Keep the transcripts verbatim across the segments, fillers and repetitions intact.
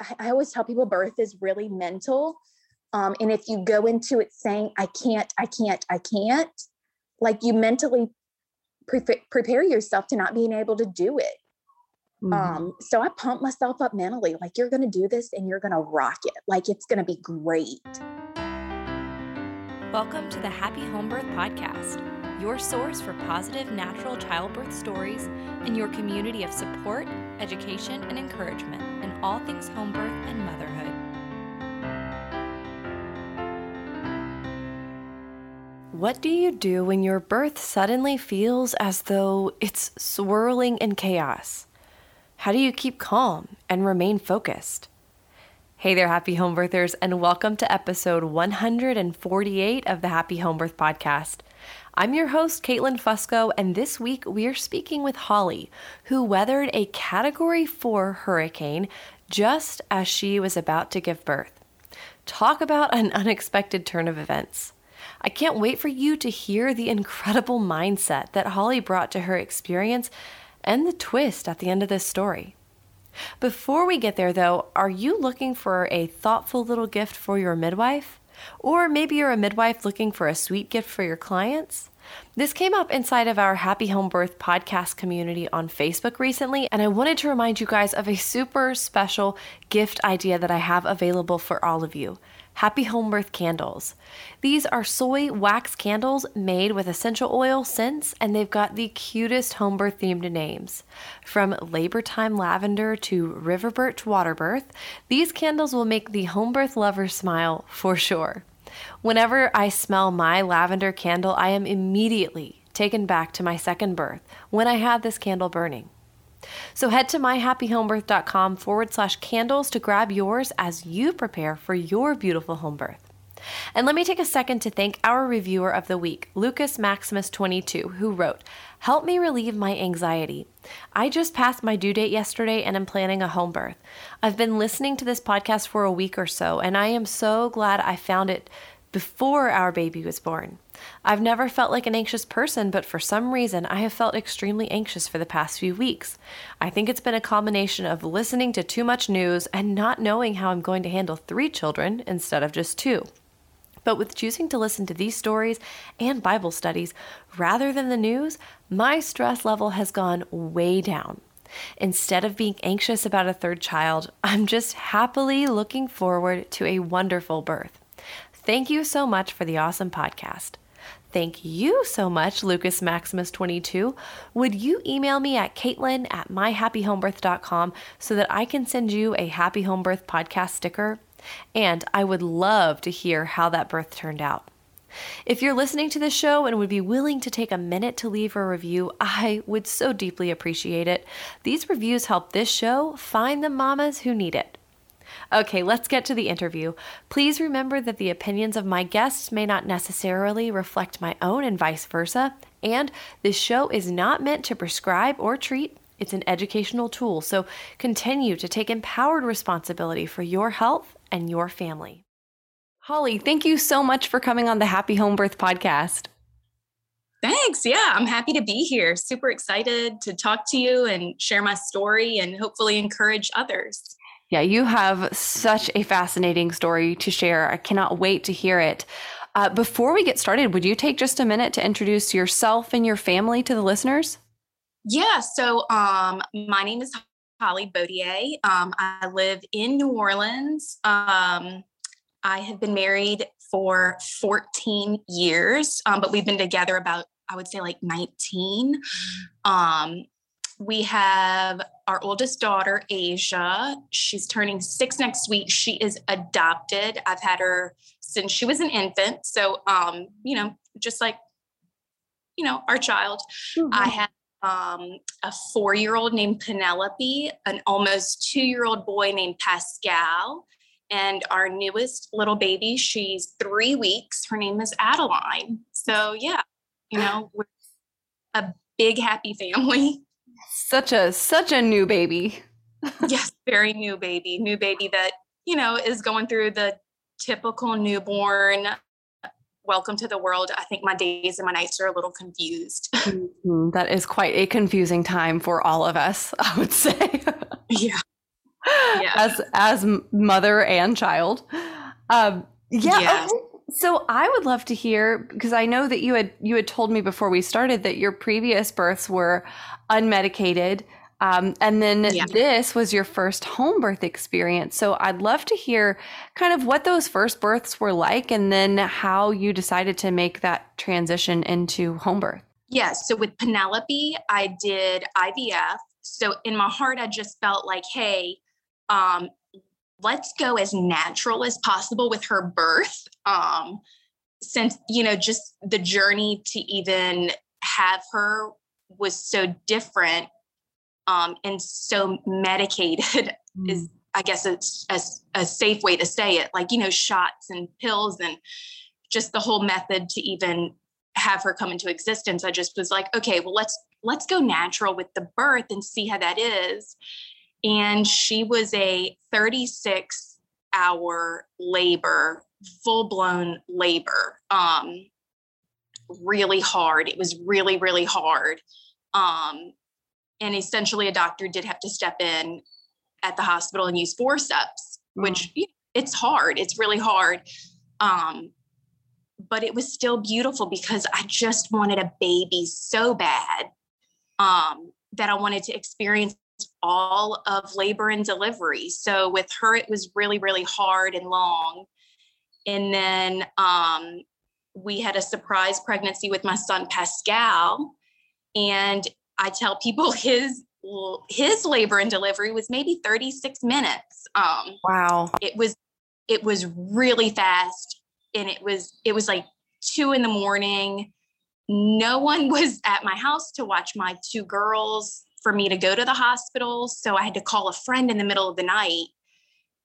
I, I always tell people birth is really mental. Um, and if you go into it saying, I can't, I can't, I can't, like you mentally pre- prepare yourself to not being able to do it. Mm-hmm. Um, so I pumped myself up mentally, like you're going to do this and you're going to rock it. Like it's going to be great. Welcome to the Happy Homebirth Podcast, your source for positive natural childbirth stories and your community of support, education, and encouragement in all things homebirth and motherhood. What do you do when your birth suddenly feels as though it's swirling in chaos? How do you keep calm and remain focused? Hey there, happy home birthers, and welcome to episode one hundred forty-eight of the Happy Homebirth Podcast. I'm your host, Caitlin Fusco, and this week we are speaking with Holly, who weathered a Category four hurricane just as she was about to give birth. Talk about an unexpected turn of events. I can't wait for you to hear the incredible mindset that Holly brought to her experience and the twist at the end of this story. Before we get there, though, are you looking for a thoughtful little gift for your midwife? Or maybe you're a midwife looking for a sweet gift for your clients? This came up inside of our Happy Home Birth podcast community on Facebook recently, and I wanted to remind you guys of a super special gift idea that I have available for all of you. Happy Homebirth candles. These are soy wax candles made with essential oil scents, and they've got the cutest homebirth themed names. From Labor Time Lavender to River Birch Water Birth, these candles will make the homebirth lover smile for sure. Whenever I smell my lavender candle, I am immediately taken back to my second birth when I had this candle burning. So head to myhappyhomebirth.com forward slash candles to grab yours as you prepare for your beautiful home birth. And let me take a second to thank our reviewer of the week, Lucas Maximus twenty-two, who wrote, "Help me relieve my anxiety. I just passed my due date yesterday and am planning a home birth. I've been listening to this podcast for a week or so, and I am so glad I found it before our baby was born. I've never felt like an anxious person, but for some reason, I have felt extremely anxious for the past few weeks. I think it's been a combination of listening to too much news and not knowing how I'm going to handle three children instead of just two. But with choosing to listen to these stories and Bible studies rather than the news, my stress level has gone way down. Instead of being anxious about a third child, I'm just happily looking forward to a wonderful birth. Thank you so much for the awesome podcast." Thank you so much, Lucas Maximus twenty-two. Would you email me at Caitlin at my happy home birth dot com so that I can send you a Happy Home Birth podcast sticker? And I would love to hear how that birth turned out. If you're listening to this show and would be willing to take a minute to leave a review, I would so deeply appreciate it. These reviews help this show find the mamas who need it. Okay, let's get to the interview. Please remember that the opinions of my guests may not necessarily reflect my own and vice versa, and this show is not meant to prescribe or treat. It's an educational tool, so continue to take empowered responsibility for your health and your family. Holly, thank you so much for coming on the Happy Home Birth Podcast. Thanks. Yeah, I'm happy to be here. Super excited to talk to you and share my story and hopefully encourage others. Yeah, you have such a fascinating story to share. I cannot wait to hear it. Uh, before we get started, would you take just a minute to introduce yourself and your family to the listeners? Yeah, so um, my name is Holly Bodier. Um, I live in New Orleans. Um, I have been married for fourteen years, um, but we've been together about, I would say like nineteen. Um, we have our oldest daughter, Asia. She's turning six next week. She is adopted. I've had her since she was an infant. So, um, you know, just like, you know, our child. Mm-hmm. I have um, a four-year-old named Penelope, an almost two-year-old boy named Pascal, and our newest little baby, she's three weeks. Her name is Adeline. So yeah, you know, we're a big, happy family. Such a, such a new baby. Yes. Very new baby, new baby that, you know, is going through the typical newborn welcome to the world. I think my days and my nights are a little confused. Mm-hmm. That is quite a confusing time for all of us, I would say. Yeah. yeah. as as mother and child. Um, yeah. yeah. Okay. So I would love to hear, because I know that you had you had told me before we started that your previous births were unmedicated. Um, and then yeah. this was your first home birth experience. So I'd love to hear kind of what those first births were like, and then how you decided to make that transition into home birth. Yes. Yeah, so with Penelope, I did I V F. So in my heart, I just felt like, hey, um, let's go as natural as possible with her birth. Um, since, you know, just the journey to even have her was so different. Um, and so medicated mm. is, I guess, it's a, a safe way to say it, like, you know, shots and pills and just the whole method to even have her come into existence. I just was like, okay, well, let's, let's go natural with the birth and see how that is. And she was a thirty-six hour labor, full blown labor, um, really hard. It was really, really hard. Um, And essentially a doctor did have to step in at the hospital and use forceps, mm. which it's hard. It's really hard. Um, but it was still beautiful because I just wanted a baby so bad um, that I wanted to experience all of labor and delivery. So with her, it was really, really hard and long. And then um, we had a surprise pregnancy with my son, Pascal, and I tell people his his labor and delivery was maybe thirty-six minutes. Um, wow. It was it was really fast, and it was it was like two in the morning. No one was at my house to watch my two girls for me to go to the hospital, so I had to call a friend in the middle of the night.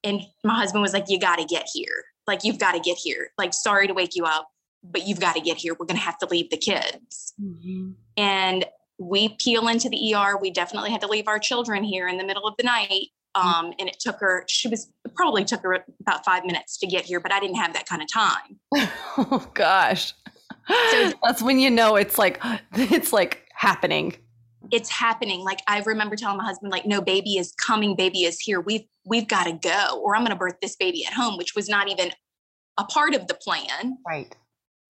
And my husband was like, "You got to get here. Like you've got to get here. Like sorry to wake you up, but you've got to get here. We're gonna have to leave the kids." Mm-hmm. And we peel into the E R. We definitely had to leave our children here in the middle of the night. Um, and it took her, she was it probably took her about five minutes to get here, but I didn't have that kind of time. Oh gosh. So that's when, you know, it's like, it's like happening. It's happening. Like I remember telling my husband, like, no, baby is coming. Baby is here. We've, we've got to go, or I'm going to birth this baby at home, which was not even a part of the plan. Right.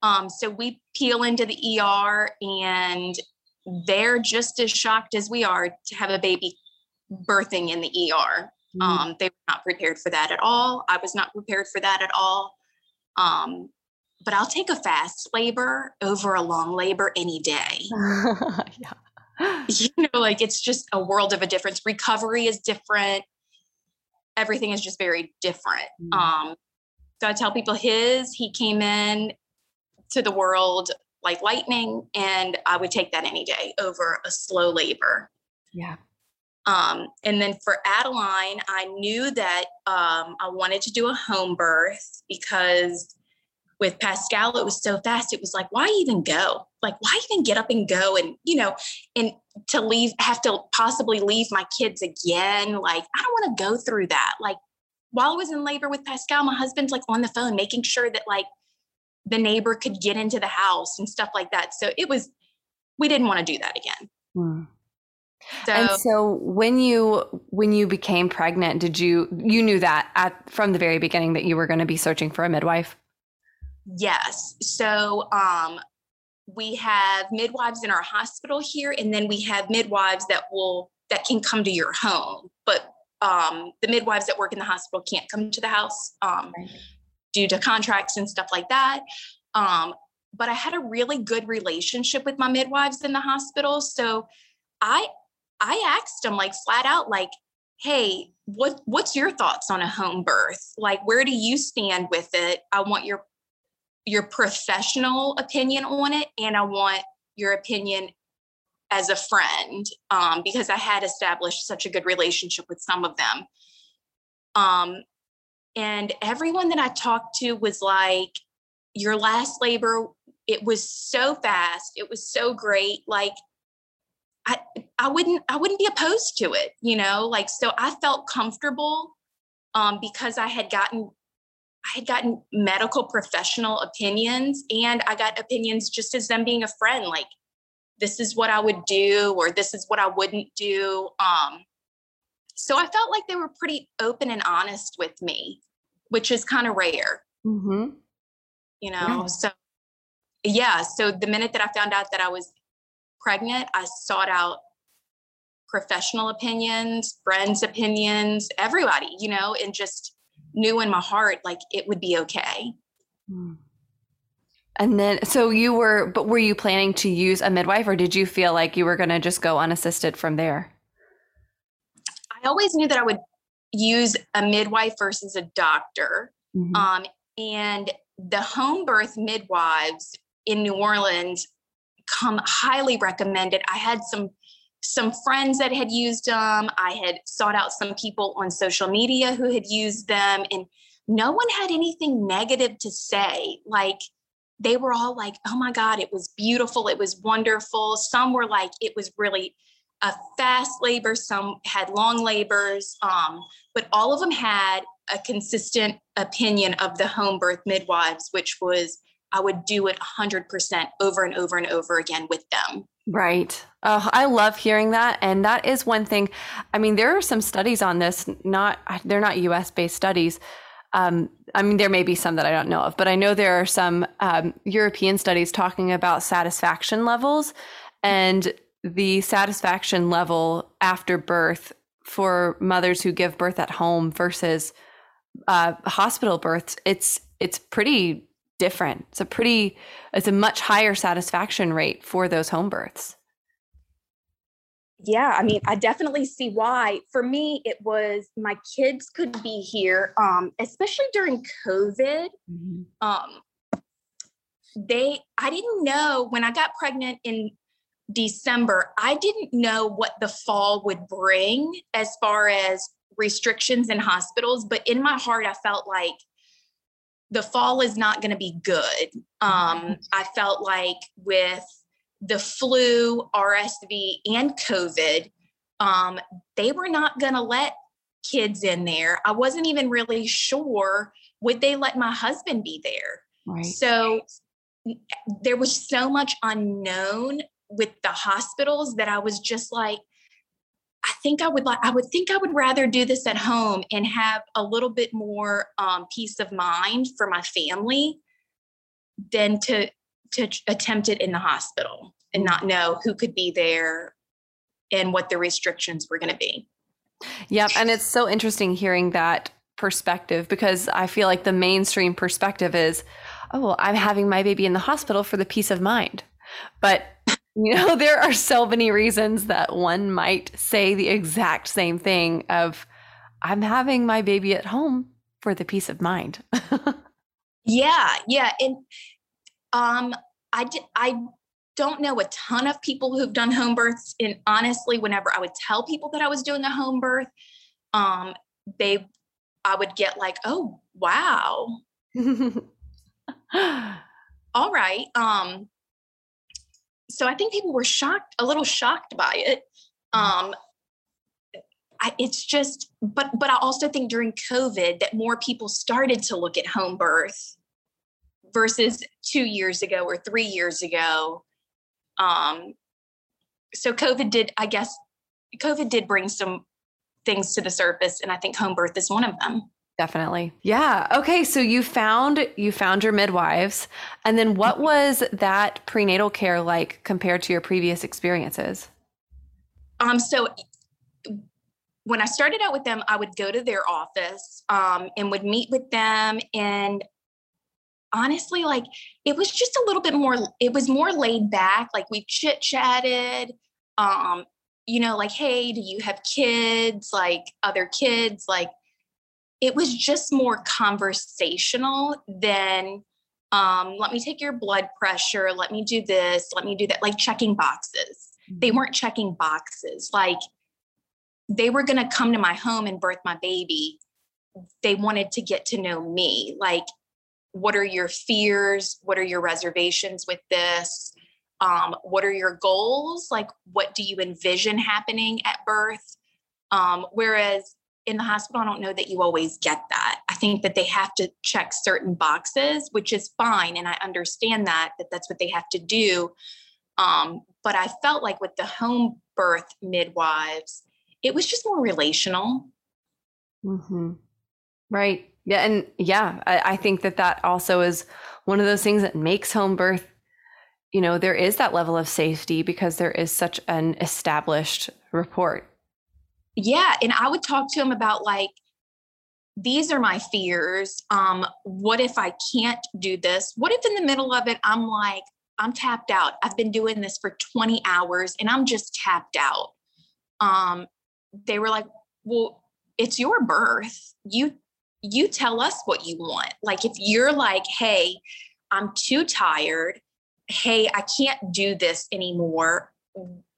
Um, so we peel into the E R, and they're just as shocked as we are to have a baby birthing in the E R. Mm-hmm. Um, they were not prepared for that at all. I was not prepared for that at all. Um, but I'll take a fast labor over a long labor any day. yeah. You know, like it's just a world of a difference. Recovery is different. Everything is just very different. Mm-hmm. Um, so I tell people his, he came in to the world like lightning, and I would take that any day over a slow labor. Yeah. Um, and then for Adeline, I knew that um, I wanted to do a home birth because with Pascal, it was so fast. It was like, why even go? Like, why even get up and go? And, you know, and to leave, have to possibly leave my kids again. Like, I don't want to go through that. Like while I was in labor with Pascal, my husband's like on the phone, making sure that like, the neighbor could get into the house and stuff like that. So it was, we didn't want to do that again. Hmm. So, and so when you, when you became pregnant, did you, you knew that at, from the very beginning that you were going to be searching for a midwife? Yes. So, um, we have midwives in our hospital here, and then we have midwives that will, that can come to your home, but, um, the midwives that work in the hospital can't come to the house. Um, right. Due to contracts and stuff like that. Um, but I had a really good relationship with my midwives in the hospital. So I, I asked them like flat out, like, hey, what, what's your thoughts on a home birth? Like, where do you stand with it? I want your, your professional opinion on it. And I want your opinion as a friend, um, because I had established such a good relationship with some of them. Um, And everyone that I talked to was like, your last labor, it was so fast. It was so great. Like I, I wouldn't, I wouldn't be opposed to it, you know, like, so I felt comfortable, um, because I had gotten, I had gotten medical professional opinions, and I got opinions just as them being a friend, like, this is what I would do, or this is what I wouldn't do. Um, So I felt like they were pretty open and honest with me, which is kind of rare, mm-hmm. you know? Yeah. So yeah. So the minute that I found out that I was pregnant, I sought out professional opinions, friends' opinions, everybody, you know, and just knew in my heart, like it would be okay. And then, so you were, but were you planning to use a midwife, or did you feel like you were going to just go unassisted from there? I always knew that I would use a midwife versus a doctor. Mm-hmm. Um, and the home birth midwives in New Orleans come highly recommended. I had some, some friends that had used them. I had sought out some people on social media who had used them, and no one had anything negative to say. Like they were all like, oh my God, it was beautiful. It was wonderful. Some were like, it was really a fast labor. Some had long labors. Um, but all of them had a consistent opinion of the home birth midwives, which was, I would do it one hundred percent over and over and over again with them. Right. Oh, I love hearing that. And that is one thing. I mean, there are some studies on this, not, they're not U S based studies. Um, I mean, there may be some that I don't know of, but I know there are some um, European studies talking about satisfaction levels, and the satisfaction level after birth for mothers who give birth at home versus uh, hospital births. It's, it's pretty different. It's a pretty, it's a much higher satisfaction rate for those home births. Yeah. I mean, I definitely see why. For me, it was my kids could be here, um, especially during COVID. Mm-hmm. Um, they, I didn't know when I got pregnant in December, I didn't know what the fall would bring as far as restrictions in hospitals. But in my heart, I felt like the fall is not going to be good. Um, I felt like with the flu, R S V, and COVID, um, they were not going to let kids in there. I wasn't even really sure, would they let my husband be there? Right. So there was so much unknown with the hospitals that I was just like, I think I would like, I would think I would rather do this at home and have a little bit more um, peace of mind for my family than to, to attempt it in the hospital and not know who could be there and what the restrictions were going to be. Yep. And it's so interesting hearing that perspective, because I feel like the mainstream perspective is, oh, well, I'm having my baby in the hospital for the peace of mind. But you know, there are so many reasons that one might say the exact same thing of, I'm having my baby at home for the peace of mind. Yeah. Yeah. And um, I, d- I don't know a ton of people who've done home births. And honestly, whenever I would tell people that I was doing a home birth, um, they, I would get like, oh, wow. All right. Um, So I think people were shocked, a little shocked by it. Um, I, it's just, but, but I also think during COVID that more people started to look at home birth versus two years ago or three years ago. Um, so COVID did, I guess, COVID did bring some things to the surface, and I think home birth is one of them. Definitely. Yeah. Okay. So you found, you found your midwives, and then what was that prenatal care like compared to your previous experiences? Um, so when I started out with them, I would go to their office, um, and would meet with them. And honestly, like it was just a little bit more, it was more laid back. Like we chit chatted, um, you know, like, hey, do you have kids? Like other kids? Like, it was just more conversational than, um, let me take your blood pressure. Let me do this. Let me do that. Like checking boxes. They weren't checking boxes. Like they were going to come to my home and birth my baby. They wanted to get to know me. Like, what are your fears? What are your reservations with this? Um, what are your goals? Like, what do you envision happening at birth? Um, whereas in the hospital, I don't know that you always get that. I think that they have to check certain boxes, which is fine. And I understand that, that that's what they have to do. Um, but I felt like with the home birth midwives, it was just more relational. Mm-hmm. Right. Yeah. And yeah, I, I think that that also is one of those things that makes home birth, you know, there is that level of safety because there is such an established rapport. Yeah. And I would talk to him about like, these are my fears. Um, what if I can't do this? What if in the middle of it, I'm like, I'm tapped out. I've been doing this for twenty hours and I'm just tapped out. Um, they were like, well, it's your birth. You, you tell us what you want. Like if you're like, hey, I'm too tired. Hey, I can't do this anymore.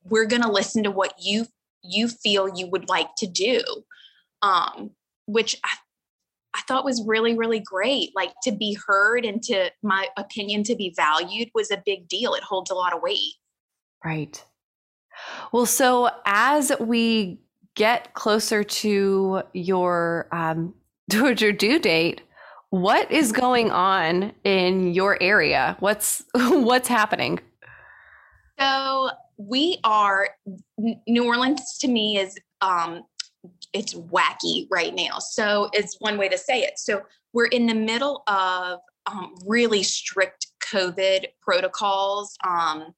We're going to listen to what you, you feel you would like to do. Um, which I, I thought was really, really great. Like to be heard and to my opinion to be valued was a big deal. It holds a lot of weight. Right. Well, so as we get closer to your, um, towards your due date, what is going on in your area? What's, what's happening? So we are, New Orleans to me is, um, it's wacky right now. So it's one way to say it. So we're in the middle of um, really strict COVID protocols. Um,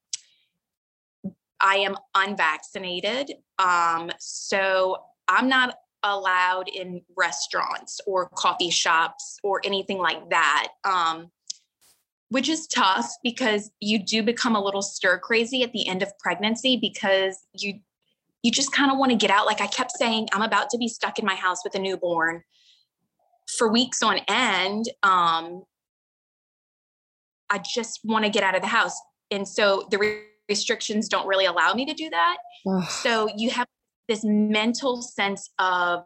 I am unvaccinated. Um, so I'm not allowed in restaurants or coffee shops or anything like that. Um, which is tough because you do become a little stir crazy at the end of pregnancy because you you just kind of want to get out. Like I kept saying, I'm about to be stuck in my house with a newborn for weeks on end. Um, I just want to get out of the house. And so the re- restrictions don't really allow me to do that. So you have this mental sense of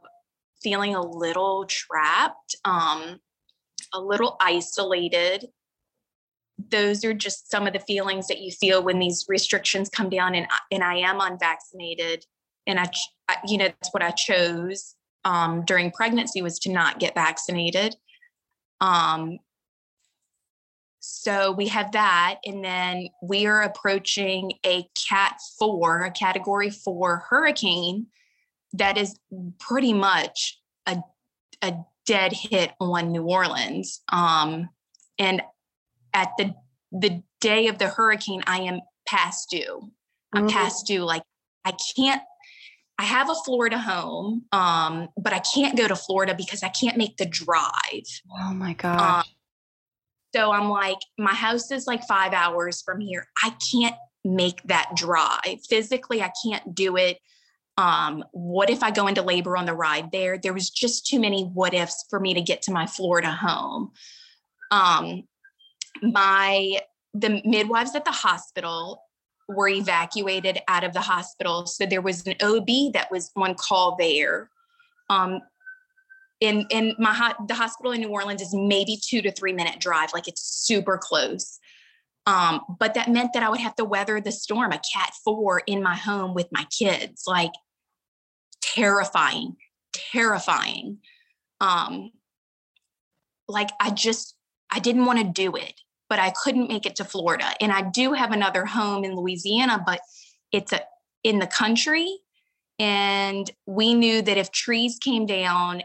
feeling a little trapped, um, a little isolated. Those are just some of the feelings that you feel when these restrictions come down and, and I am unvaccinated. And I, you know, that's what I chose, um, during pregnancy was to not get vaccinated. Um, so we have that. And then we are approaching a cat four, a category four hurricane that is pretty much a, a dead hit on New Orleans. Um, and At the the day of the hurricane, I am past due. I'm mm-hmm. past due. Like I can't, I have a Florida home, um, but I can't go to Florida because I can't make the drive. Oh my gosh. Um, so I'm like, my house is like five hours from here. I can't make that drive. Physically, I can't do it. Um, what if I go into labor on the ride there? There was just too many what ifs for me to get to my Florida home. Um, My, the midwives at the hospital were evacuated out of the hospital. So there was an O B that was on call there. Um, in, in my hot, the hospital in New Orleans is maybe two to three minute drive. Like it's super close. Um, but that meant that I would have to weather the storm, a cat four in my home with my kids, like terrifying, terrifying. Um, like I just, I didn't want to do it, but I couldn't make it to Florida. And I do have another home in Louisiana, but it's a, in the country. And we knew that if trees came down,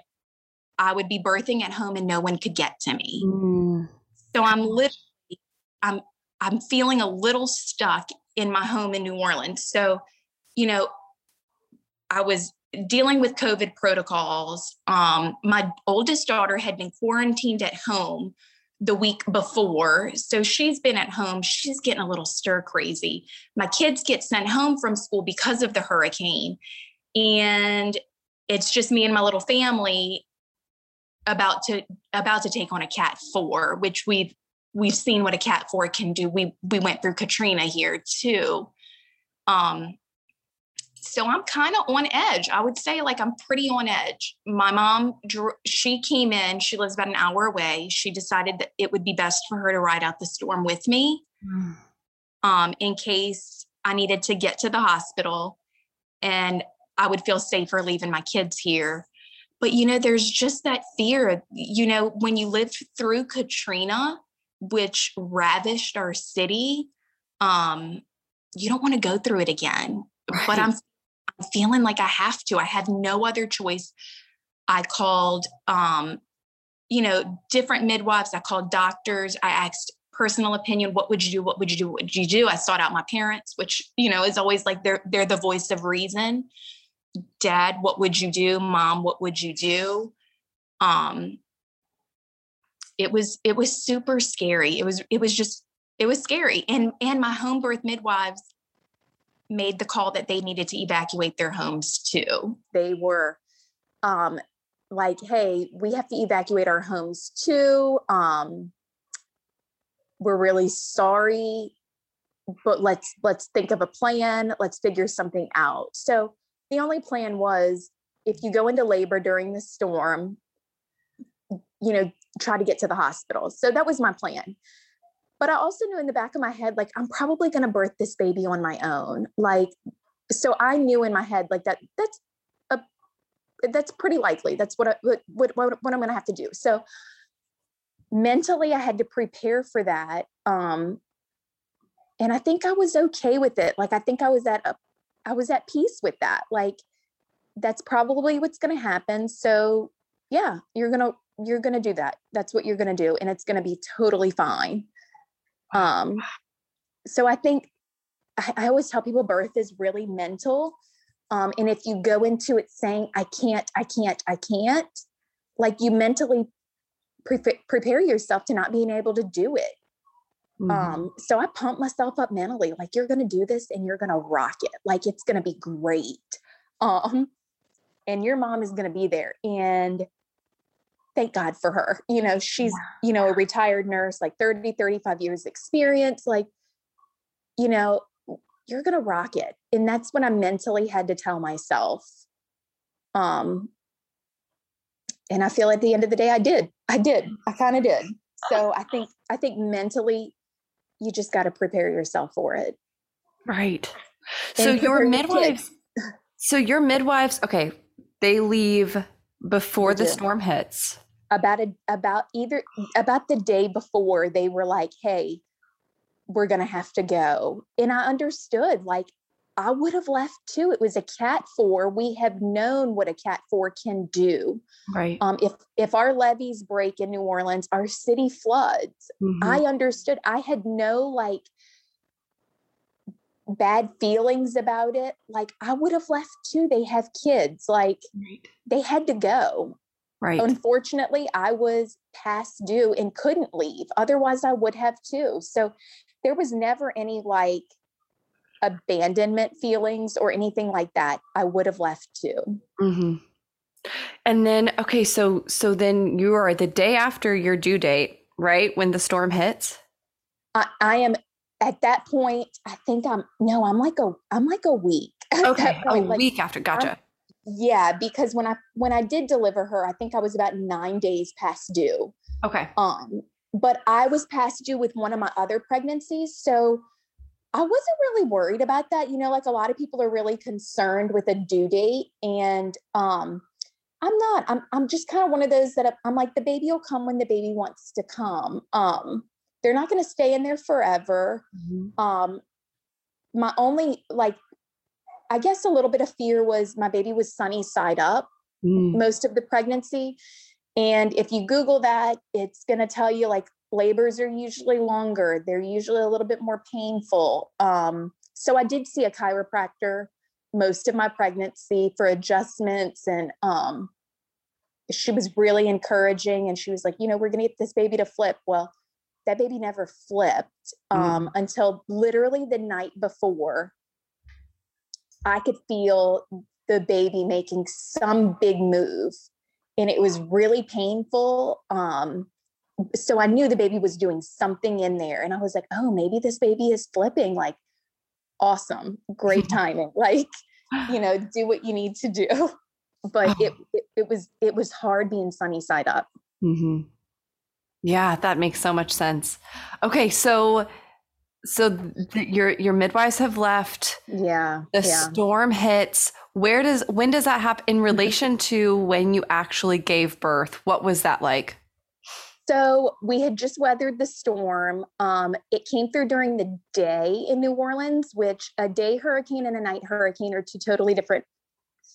I would be birthing at home and no one could get to me. Mm. So I'm literally, I'm, I'm feeling a little stuck in my home in New Orleans. So, you know, I was dealing with COVID protocols. Um, my oldest daughter had been quarantined at home the week before. So she's been at home. She's getting a little stir crazy. My kids get sent home from school because of the hurricane. And it's just me and my little family about to, about to take on a cat four, which we've, we've seen what a cat four can do. We, we went through Katrina here too. Um, so I'm kind of on edge. I would say like, I'm pretty on edge. My mom, she came in, she lives about an hour away. She decided that it would be best for her to ride out the storm with me, mm. um, in case I needed to get to the hospital and I would feel safer leaving my kids here. But, you know, there's just that fear, you know, when you lived through Katrina, which ravished our city, um, you don't want to go through it again, right. But I'm feeling like I have to. I had no other choice. I called, um, you know, different midwives. I called doctors. I asked personal opinion. What would you do? What would you do? What would you do? I sought out my parents, which, you know, is always like they're, they're the voice of reason. Dad, what would you do? Mom, what would you do? Um, it was, it was super scary. It was, it was just, it was scary. And, and my home birth midwives made the call that they needed to evacuate their homes too. They were, um, like, hey, we have to evacuate our homes too. Um, we're really sorry, but let's, let's think of a plan. Let's figure something out. So the only plan was, if you go into labor during the storm, you know, try to get to the hospital. So that was my plan. But I also knew in the back of my head, like, I'm probably going to birth this baby on my own. Like, so I knew in my head, like that, that's a, that's pretty likely. That's what, I, what, what, what I'm going to have to do. So mentally I had to prepare for that. Um, and I think I was okay with it. Like, I think I was at, a, I was at peace with that. Like, that's probably what's going to happen. So yeah, you're going to, you're going to do that. That's what you're going to do. And it's going to be totally fine. Um, so I think I, I always tell people birth is really mental. Um, and if you go into it saying, I can't, I can't, I can't, like, you mentally pre- prepare yourself to not being able to do it. Mm-hmm. Um, so I pumped myself up mentally, like, you're going to do this and you're going to rock it. Like, it's going to be great. Um, and your mom is going to be there, and thank God for her. You know, she's, you know, a retired nurse, like thirty, thirty-five years experience. Like, you know, you're going to rock it. And that's what I mentally had to tell myself. Um, and I feel at the end of the day, I did, I did, I kind of did. So I think, I think mentally you just got to prepare yourself for it. Right. So your midwives, So your midwives, okay, they leave before the storm hits. About a, about either about the day before, they were like, "Hey, we're gonna have to go," and I understood. Like, I would have left too. It was a cat four. We have known what a cat four can do. Right. Um. If if our levees break in New Orleans, our city floods. Mm-hmm. I understood. I had no like bad feelings about it. Like, I would have left too. They have kids. Like, right. They had to go. Right. Unfortunately, I was past due and couldn't leave. Otherwise I would have too. So there was never any like abandonment feelings or anything like that. I would have left too. Mm-hmm. And then, okay. So, so then you are the day after your due date, right? When the storm hits. I, I am At that point, I think I'm, no, I'm like a, I'm like a week. Okay. Point, a like, week after. Gotcha. I'm, yeah. Because when I, when I did deliver her, I think I was about nine days past due. Okay. Um, but I was past due with one of my other pregnancies. So I wasn't really worried about that. You know, like a lot of people are really concerned with a due date, and, um, I'm not, I'm, I'm just kind of one of those that I'm like, the baby will come when the baby wants to come. Um, They're not going to stay in there forever. Mm-hmm. Um, my only, like, I guess a little bit of fear was my baby was sunny side up mm. most of the pregnancy. And if you Google that, it's going to tell you like labors are usually longer. They're usually a little bit more painful. Um, so I did see a chiropractor most of my pregnancy for adjustments, and, um, she was really encouraging, and she was like, you know, we're going to get this baby to flip. Well, that baby never flipped um, mm. until literally the night before. I could feel the baby making some big move, and it was really painful. Um, so I knew the baby was doing something in there, and I was like, oh, maybe this baby is flipping. Like, awesome. Great timing. Like, you know, do what you need to do. But it, it, it was, it was hard being sunny side up. Mm-hmm. Yeah, that makes so much sense. Okay, so so th- your your midwives have left. Yeah, the yeah. storm hits. Where does when does that happen in relation to when you actually gave birth? What was that like? So we had just weathered the storm. Um, it came through during the day in New Orleans, which a day hurricane and a night hurricane are two totally different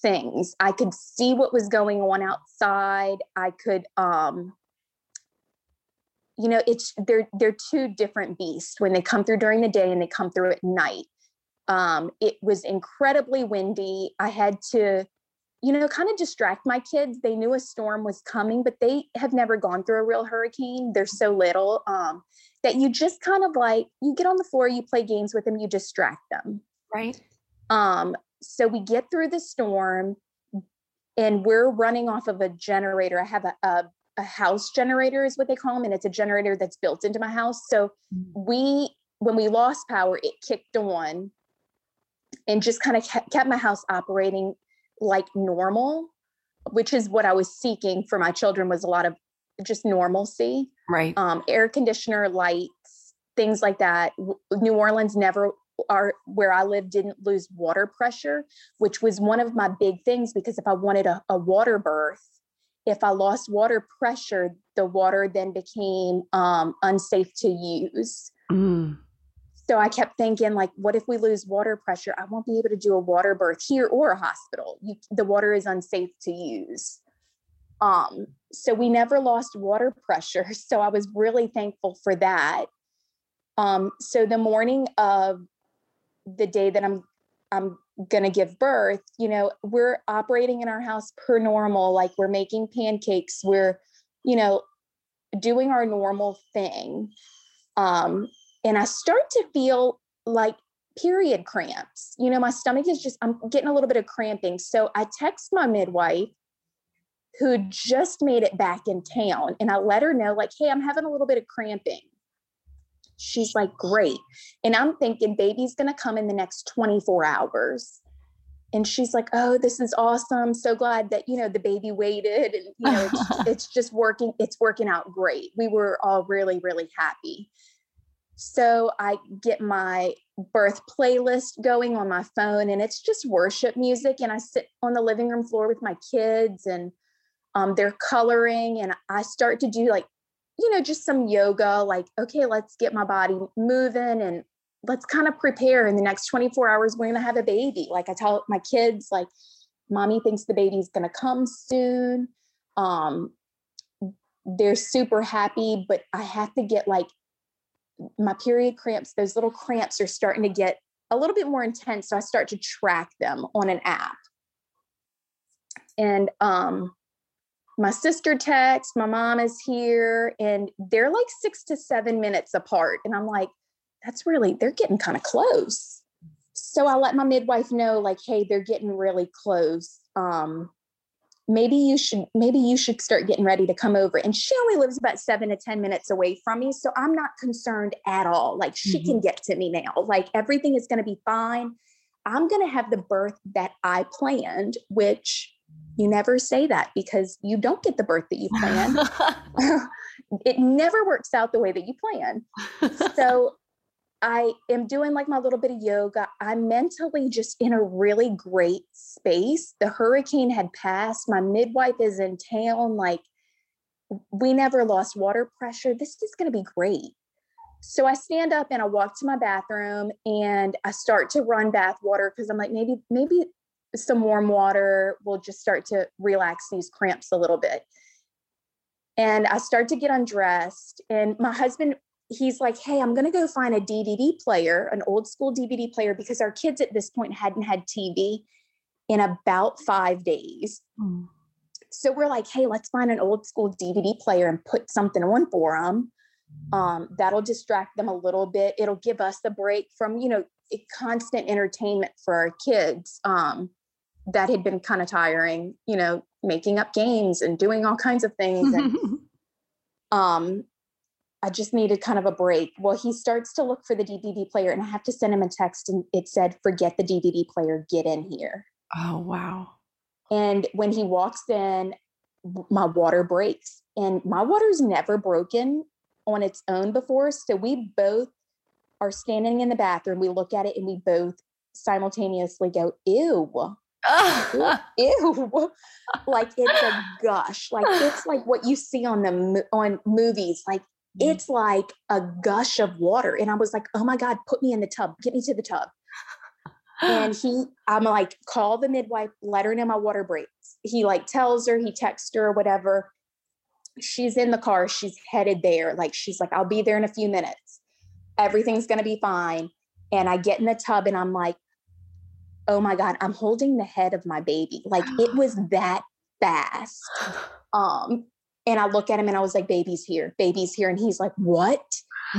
things. I could see what was going on outside. I could, um, you know, it's they're they're two different beasts when they come through during the day and they come through at night. Um, it was incredibly windy. I had to, you know, kind of distract my kids. They knew a storm was coming, but they have never gone through a real hurricane. They're so little um, that you just kind of like, you get on the floor, you play games with them, you distract them. Right. Um, so we get through the storm and we're running off of a generator. I have a, a, a house generator is what they call them. And it's a generator that's built into my house. So we, when we lost power, it kicked on and just kind of kept my house operating like normal, which is what I was seeking for my children, was a lot of just normalcy, right? Um, air conditioner, lights, things like that. New Orleans never are where I live, didn't lose water pressure, which was one of my big things, because if I wanted a, a water birth, if I lost water pressure, the water then became, um, unsafe to use. Mm. So I kept thinking, like, what if we lose water pressure? I won't be able to do a water birth here or a hospital. You, the water is unsafe to use. Um, so we never lost water pressure. So I was really thankful for that. Um, so the morning of the day that I'm, I'm going to give birth, you know, we're operating in our house per normal. Like, we're making pancakes, we're, you know, doing our normal thing. Um, And I start to feel like period cramps. You know, my stomach is just, I'm getting a little bit of cramping. So I text my midwife, who just made it back in town, and I let her know, like, hey, I'm having a little bit of cramping. She's like, great. And I'm thinking, baby's going to come in the next twenty-four hours. And she's like, oh, this is awesome. So glad that, you know, the baby waited. And, you know, it's, it's just working. It's working out great. We were all really, really happy. So I get my birth playlist going on my phone, and it's just worship music. And I sit on the living room floor with my kids, and um, they're coloring. And I start to do, like, you know, just some yoga, like, okay, let's get my body moving and let's kind of prepare. In the next twenty-four hours, we're going to have a baby. Like, I tell my kids, like, mommy thinks the baby's going to come soon. Um, they're super happy, but I have to get, like, my period cramps, those little cramps are starting to get a little bit more intense. So I start to track them on an app. And um, my sister texts, my mom is here, and they're like six to seven minutes apart. And I'm like, that's really, they're getting kind of close. So I let my midwife know, like, hey, they're getting really close. Um, maybe you should, maybe you should start getting ready to come over. And she only lives about seven to ten minutes away from me. So I'm not concerned at all. Like, she mm-hmm. can get to me now. Like, everything is going to be fine. I'm going to have the birth that I planned, which you never say that, because you don't get the birth that you planned. It never works out the way that you plan. So I am doing, like, my little bit of yoga. I'm mentally just in a really great space. The hurricane had passed. My midwife is in town. Like, we never lost water pressure. This is going to be great. So I stand up and I walk to my bathroom, and I start to run bath water, because I'm like, maybe, maybe some warm water will just start to relax these cramps a little bit. And I start to get undressed, and my husband, he's like, hey, I'm going to go find a D V D player, an old school D V D player, because our kids at this point hadn't had T V in about five days. Mm. So we're like, hey, let's find an old school D V D player and put something on for them. Um, that'll distract them a little bit. It'll give us the break from, you know, constant entertainment for our kids. Um, that had been kind of tiring, you know, making up games and doing all kinds of things. And, um, I just needed kind of a break. Well, he starts to look for the D V D player, and I have to send him a text, and it said, forget the D V D player, get in here. Oh, wow. And when he walks in, my water breaks, and my water's never broken on its own before. So we both are standing in the bathroom. We look at it, and we both simultaneously go, ew, Ew, ew. Like it's a gush. Like it's like what you see on the on movies. Like it's like a gush of water. And I was like, oh my God, put me in the tub. Get me to the tub. And he, I'm like, call the midwife, let her know my water breaks. He like tells her, he texts her, whatever. She's in the car. She's headed there. Like, she's like, I'll be there in a few minutes. Everything's going to be fine. And I get in the tub and I'm like, oh my God, I'm holding the head of my baby. Like it was that fast. Um, and I look at him and I was like, baby's here, baby's here. And he's like, what?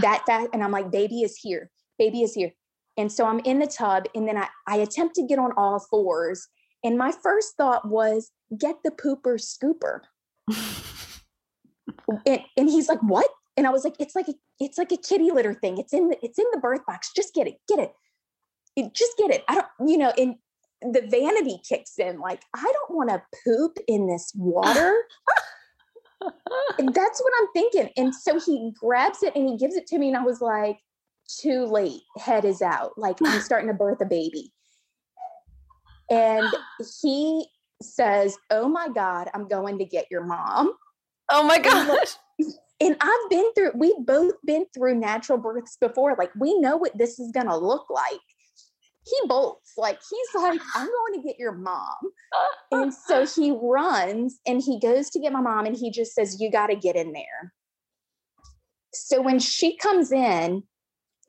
That fast? And I'm like, baby is here. Baby is here. And so I'm in the tub and then I, I attempt to get on all fours. And my first thought was, get the pooper scooper. and, and he's like, what? And I was like, it's like, a, it's like a kitty litter thing. It's in the, it's in the birth box. Just get it, get it. It, just get it. I don't, you know, and the vanity kicks in. Like, I don't want to poop in this water. And that's what I'm thinking. And so he grabs it and he gives it to me. And I was like, too late. Head is out. Like, I'm starting to birth a baby. And he says, oh my God, I'm going to get your mom. Oh my gosh. And I've been through, we've both been through natural births before. Like, we know what this is going to look like. He bolts. Like, he's like, I'm going to get your mom. And so he runs and he goes to get my mom and he just says, you got to get in there. So when she comes in,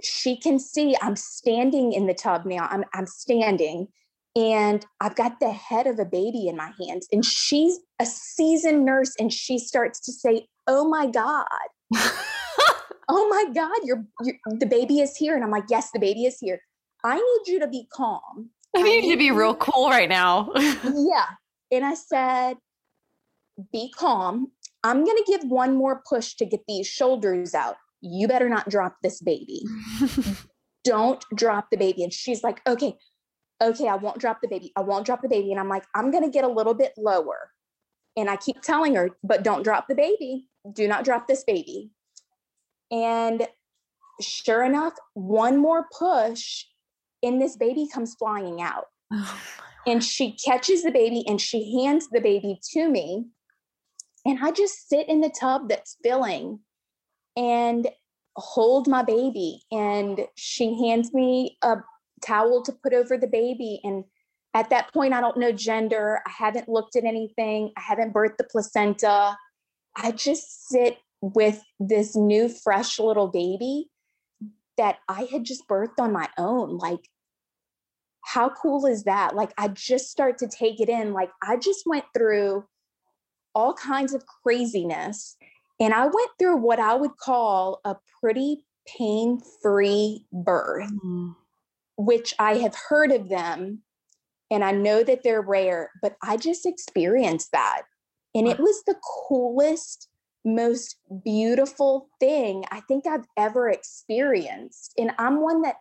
she can see I'm standing in the tub now. I'm, I'm standing and I've got the head of a baby in my hands. And she's a seasoned nurse and she starts to say, oh my God. Oh my God. You're, you're, the baby is here. And I'm like, yes, the baby is here. I need you to be calm. I need, I need you to be real cool right now. Yeah. And I said, be calm. I'm going to give one more push to get these shoulders out. You better not drop this baby. Don't drop the baby. And she's like, okay, okay. I won't drop the baby. I won't drop the baby. And I'm like, I'm going to get a little bit lower. And I keep telling her, but don't drop the baby. Do not drop this baby. And sure enough, one more push and this baby comes flying out. Oh, and she catches the baby and she hands the baby to me. And I just sit in the tub that's filling and hold my baby. And she hands me a towel to put over the baby. And at that point, I don't know gender. I haven't looked at anything. I haven't birthed the placenta. I just sit with this new, fresh little baby that I had just birthed on my own. Like, how cool is that? Like, I just start to take it in. Like, I just went through all kinds of craziness. And I went through what I would call a pretty pain-free birth, mm-hmm. which I have heard of them. And I know that they're rare, but I just experienced that. And it was the coolest, most beautiful thing I think I've ever experienced. And I'm one that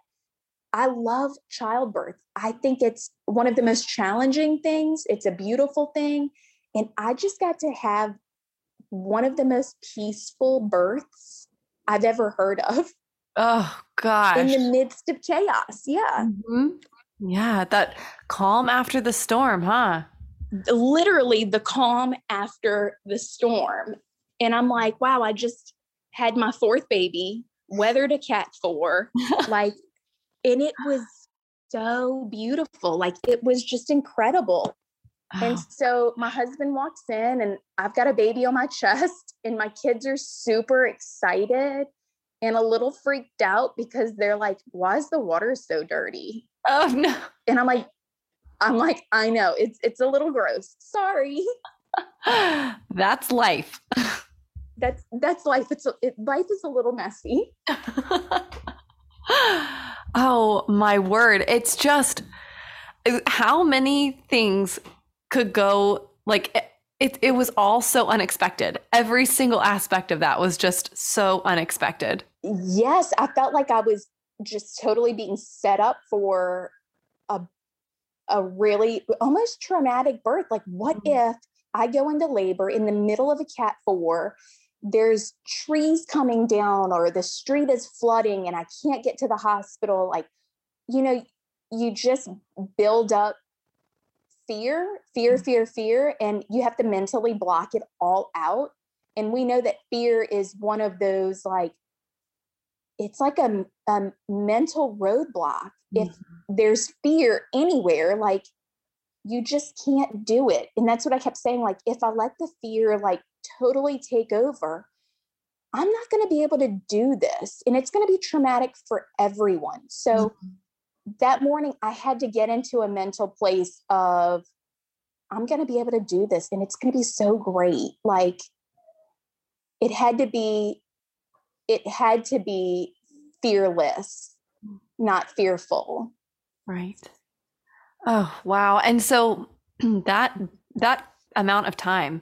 I love childbirth. I think it's one of the most challenging things. It's a beautiful thing. And I just got to have one of the most peaceful births I've ever heard of. Oh, gosh. In the midst of chaos. Yeah. Mm-hmm. Yeah. That calm after the storm, huh? Literally the calm after the storm. And I'm like, wow, I just had my fourth baby, weathered a cat four, like, and it was so beautiful. Like, it was just incredible. Oh. And so my husband walks in and I've got a baby on my chest and my kids are super excited and a little freaked out because they're like, why is the water so dirty? Oh no. And I'm like, I'm like, I know it's, it's a little gross. Sorry. That's life. That's, that's life. It's a, it, life is a little messy. Oh my word. It's just how many things could go like it, it, it was all so unexpected. Every single aspect of that was just so unexpected. Yes. I felt like I was just totally being set up for a a really almost traumatic birth. Like, what if I go into labor in the middle of a cat four, there's trees coming down or the street is flooding and I can't get to the hospital. Like, you know, you just build up fear, fear, fear, fear, and you have to mentally block it all out. And we know that fear is one of those, like, it's like a, a mental roadblock. Mm-hmm. If there's fear anywhere, like, you just can't do it. And that's what I kept saying. Like, if I let the fear like totally take over, I'm not going to be able to do this. And it's going to be traumatic for everyone. So mm-hmm. that morning I had to get into a mental place of, I'm going to be able to do this. And it's going to be so great. Like, it had to be, it had to be fearless, not fearful. Right. Oh, wow. And so that, that amount of time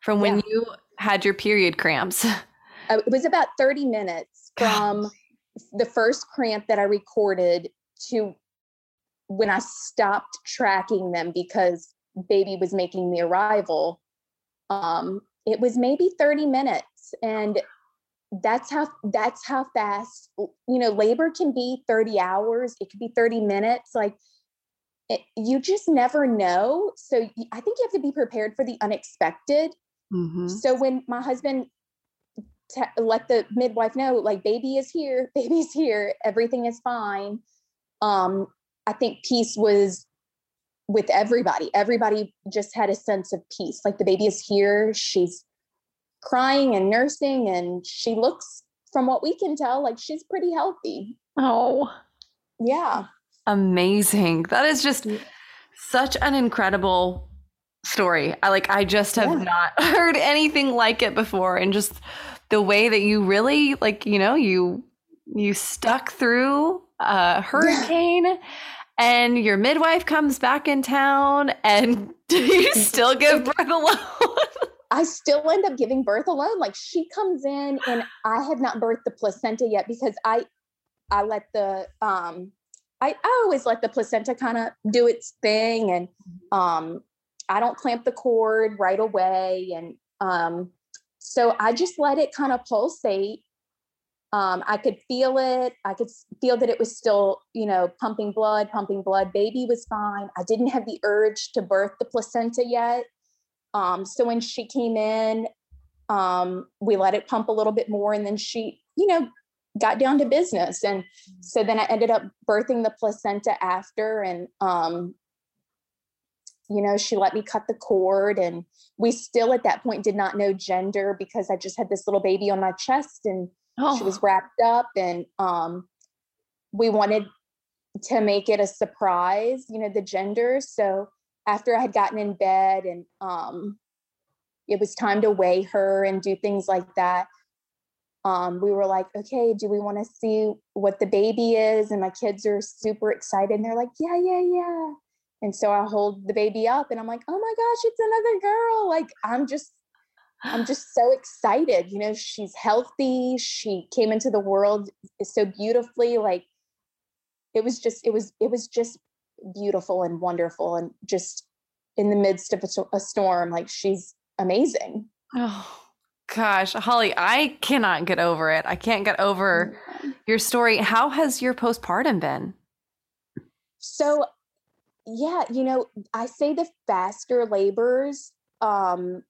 from when yeah. you had your period cramps, uh, it was about thirty minutes from God. The first cramp that I recorded to when I stopped tracking them because baby was making the arrival. Um, it was maybe thirty minutes, and that's how, that's how fast, you know, labor can be. Thirty hours. It could be thirty minutes. Like, It, you just never know. So I think you have to be prepared for the unexpected. Mm-hmm. So when my husband te- let the midwife know, like, baby is here, baby's here, everything is fine. Um, I think peace was with everybody. Everybody just had a sense of peace. Like, the baby is here. She's crying and nursing, and she looks, from what we can tell, like she's pretty healthy. Oh, yeah. Amazing. That is just such an incredible story. I like, I just have yeah. not heard anything like it before. And just the way that you really, like, you know, you, you stuck through a hurricane yeah. and your midwife comes back in town, and you still give birth alone. I still end up giving birth alone. Like, she comes in, and I had not birthed the placenta yet because I, I let the, um, I, I always let the placenta kind of do its thing, and um, I don't clamp the cord right away. And um, so I just let it kind of pulsate. Um, I could feel it. I could feel that it was still, you know, pumping blood, pumping blood. Baby was fine. I didn't have the urge to birth the placenta yet. Um, so when she came in, um, we let it pump a little bit more, and then she, you know, got down to business. And so then I ended up birthing the placenta after, and, um, you know, she let me cut the cord, and we still at that point did not know gender because I just had this little baby on my chest, and oh. she was wrapped up, and, um, we wanted to make it a surprise, you know, the gender. So after I had gotten in bed, and, um, it was time to weigh her and do things like that. Um, we were like, okay, do we want to see what the baby is? And my kids are super excited, and they're like, yeah, yeah, yeah. And so I hold the baby up, and I'm like, oh my gosh, it's another girl. Like, I'm just, I'm just so excited. You know, she's healthy. She came into the world so beautifully. Like, it was just, it was, it was just beautiful and wonderful. And just in the midst of a, a storm, like, she's amazing. Oh. Gosh, Holly, I cannot get over it. I can't get over your story. How has your postpartum been? So, yeah, you know, I say the faster labors um,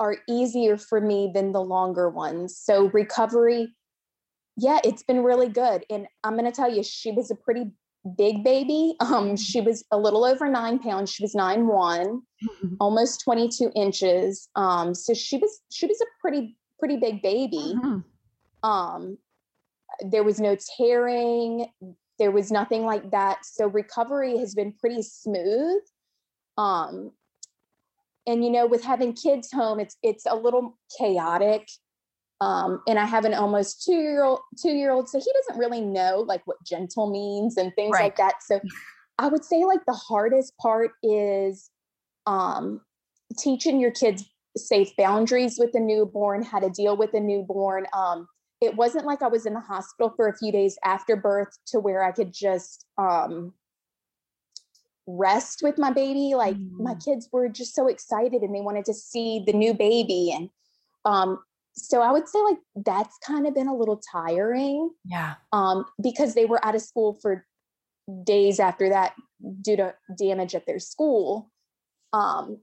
are easier for me than the longer ones. So recovery, yeah, it's been really good. And I'm going to tell you, she was a pretty big baby. Um, she was a little over nine pounds. She was nine, one, almost twenty-two inches. Um, so she was, she was a pretty, pretty big baby. Mm-hmm. Um, there was no tearing. There was nothing like that. So recovery has been pretty smooth. Um, and you know, with having kids home, it's, it's a little chaotic. Um, and I have an almost two-year-old, two-year-old, so he doesn't really know like what gentle means and things right. like that. So I would say like the hardest part is um, teaching your kids safe boundaries with the newborn, how to deal with the newborn. Um, it wasn't like I was in the hospital for a few days after birth to where I could just um, rest with my baby. Like mm. my kids were just so excited, and they wanted to see the new baby. And, um, So I would say like, that's kind of been a little tiring. Yeah. Um, because they were out of school for days after that due to damage at their school. Um,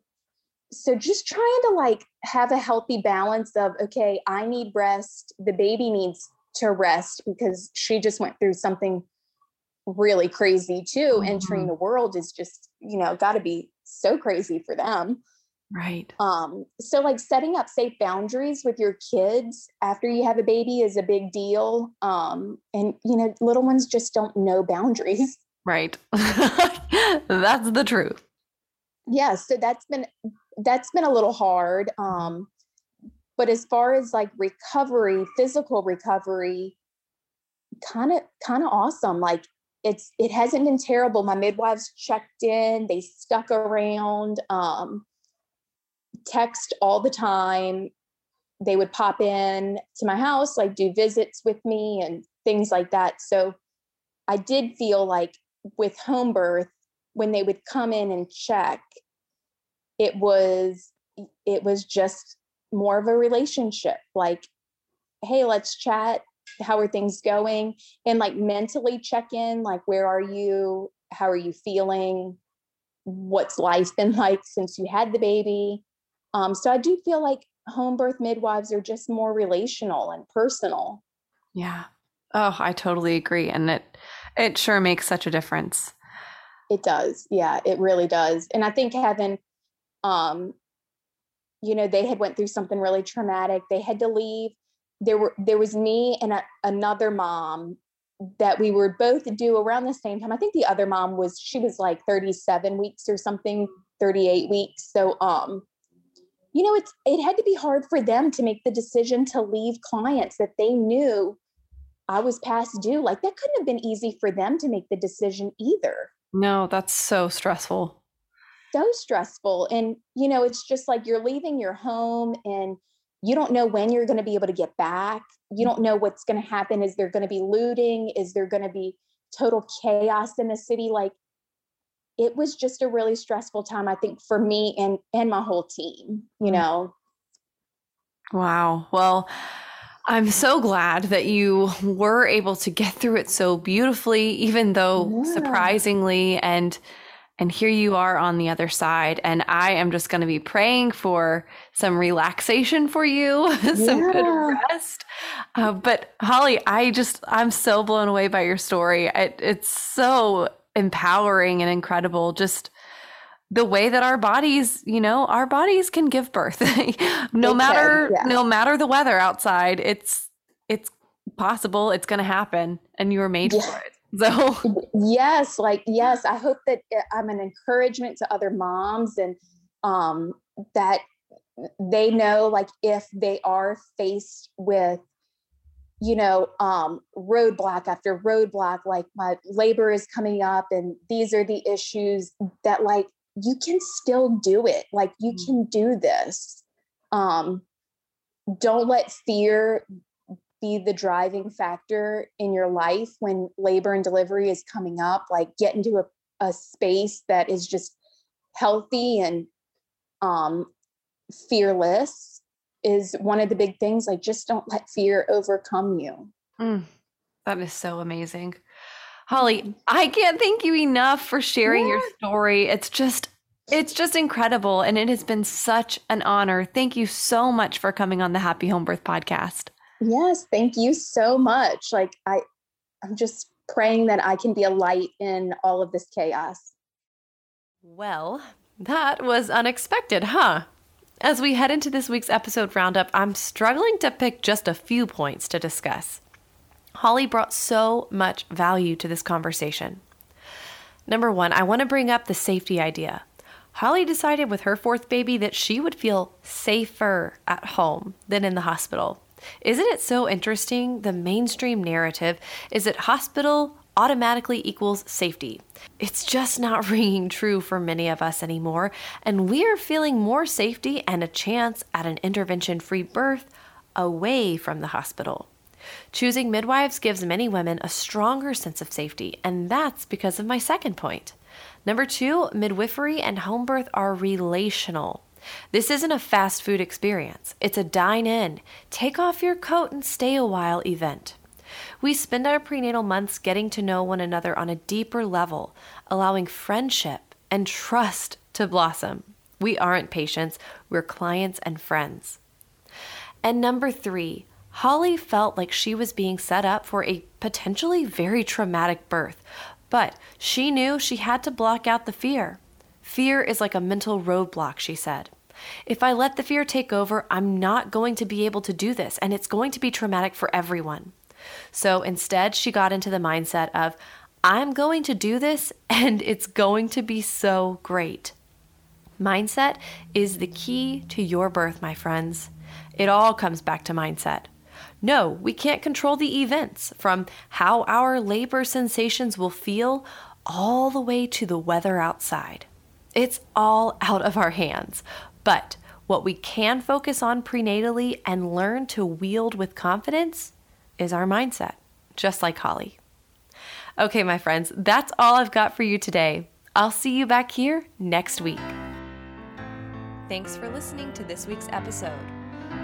so just trying to like have a healthy balance of, okay, I need rest. The baby needs to rest because she just went through something really crazy too. Mm-hmm. Entering the world is just, you know, got to be so crazy for them. Right. Um, so like setting up safe boundaries with your kids after you have a baby is a big deal. Um, and you know, little ones just don't know boundaries. Right. That's the truth. Yeah. So that's been, that's been a little hard. Um, but as far as like recovery, physical recovery, kind of, kind of awesome. Like it's, it hasn't been terrible. My midwives checked in, they stuck around, um, text all the time. They would pop in to my house, like do visits with me and things like that. So I did feel like with home birth, when they would come in and check, it was, it was just more of a relationship. Like, hey, let's chat. How are things going? And like mentally check in, like, where are you? How are you feeling? What's life been like since you had the baby? Um, so I do feel like home birth midwives are just more relational and personal. Yeah. Oh, I totally agree. And it, it sure makes such a difference. It does. Yeah, it really does. And I think having, um, you know, they had went through something really traumatic. They had to leave. There were, there was me and a, another mom that we were both due around the same time. I think the other mom was, she was like thirty-seven weeks or something, thirty-eight weeks. So, um, you know, it's, it had to be hard for them to make the decision to leave clients that they knew I was past due. Like that couldn't have been easy for them to make the decision either. No, that's so stressful. So stressful. And, you know, it's just like, you're leaving your home and you don't know when you're going to be able to get back. You don't know what's going to happen. Is there going to be looting? Is there going to be total chaos in the city? Like it was just a really stressful time, I think, for me and, and my whole team, you know? Wow. Well, I'm so glad that you were able to get through it so beautifully, even though yeah. surprisingly, and and here you are on the other side. And I am just going to be praying for some relaxation for you, yeah. some good rest. Uh, but Holly, I just, I'm so blown away by your story. It, it's so empowering and incredible. Just the way that our bodies, you know, our bodies can give birth no it matter, can, yeah. no matter the weather outside. It's, it's possible, it's going to happen, and you were made yeah. for it. So yes, like, yes, I hope that I'm an encouragement to other moms and, um, that they know, like, if they are faced with, you know, um, roadblock after roadblock, like my labor is coming up and these are the issues, that like, you can still do it. Like you can do this. Um, don't let fear be the driving factor in your life when labor and delivery is coming up. Like get into a, a space that is just healthy and um, fearless is one of the big things. Like just don't let fear overcome you. Mm, that is so amazing. Holly, I can't thank you enough for sharing yeah. your story. It's just, it's just incredible. And it has been such an honor. Thank you so much for coming on the Happy Home Birth Podcast. Yes. Thank you so much. Like I, I'm just praying that I can be a light in all of this chaos. Well, that was unexpected, huh? As we head into this week's episode roundup, I'm struggling to pick just a few points to discuss. Holly brought so much value to this conversation. Number one, I want to bring up the safety idea. Holly decided with her fourth baby that she would feel safer at home than in the hospital. Isn't it so interesting? The mainstream narrative is that hospital automatically equals safety. It's just not ringing true for many of us anymore, and we are feeling more safety and a chance at an intervention-free birth away from the hospital. Choosing midwives gives many women a stronger sense of safety, and that's because of my second point. Number two, midwifery and home birth are relational. This isn't a fast food experience. It's a dine-in, take off your coat and stay a while event. We spend our prenatal months getting to know one another on a deeper level, allowing friendship and trust to blossom. We aren't patients, we're clients and friends. And number three, Holly felt like she was being set up for a potentially very traumatic birth, but she knew she had to block out the fear. Fear is like a mental roadblock, she said. If I let the fear take over, I'm not going to be able to do this, and it's going to be traumatic for everyone. So instead, she got into the mindset of, I'm going to do this, and it's going to be so great. Mindset is the key to your birth, my friends. It all comes back to mindset. No, we can't control the events, from how our labor sensations will feel all the way to the weather outside. It's all out of our hands. But what we can focus on prenatally and learn to wield with confidence is our mindset, just like Holly. Okay, my friends, that's all I've got for you today. I'll see you back here next week. Thanks for listening to this week's episode.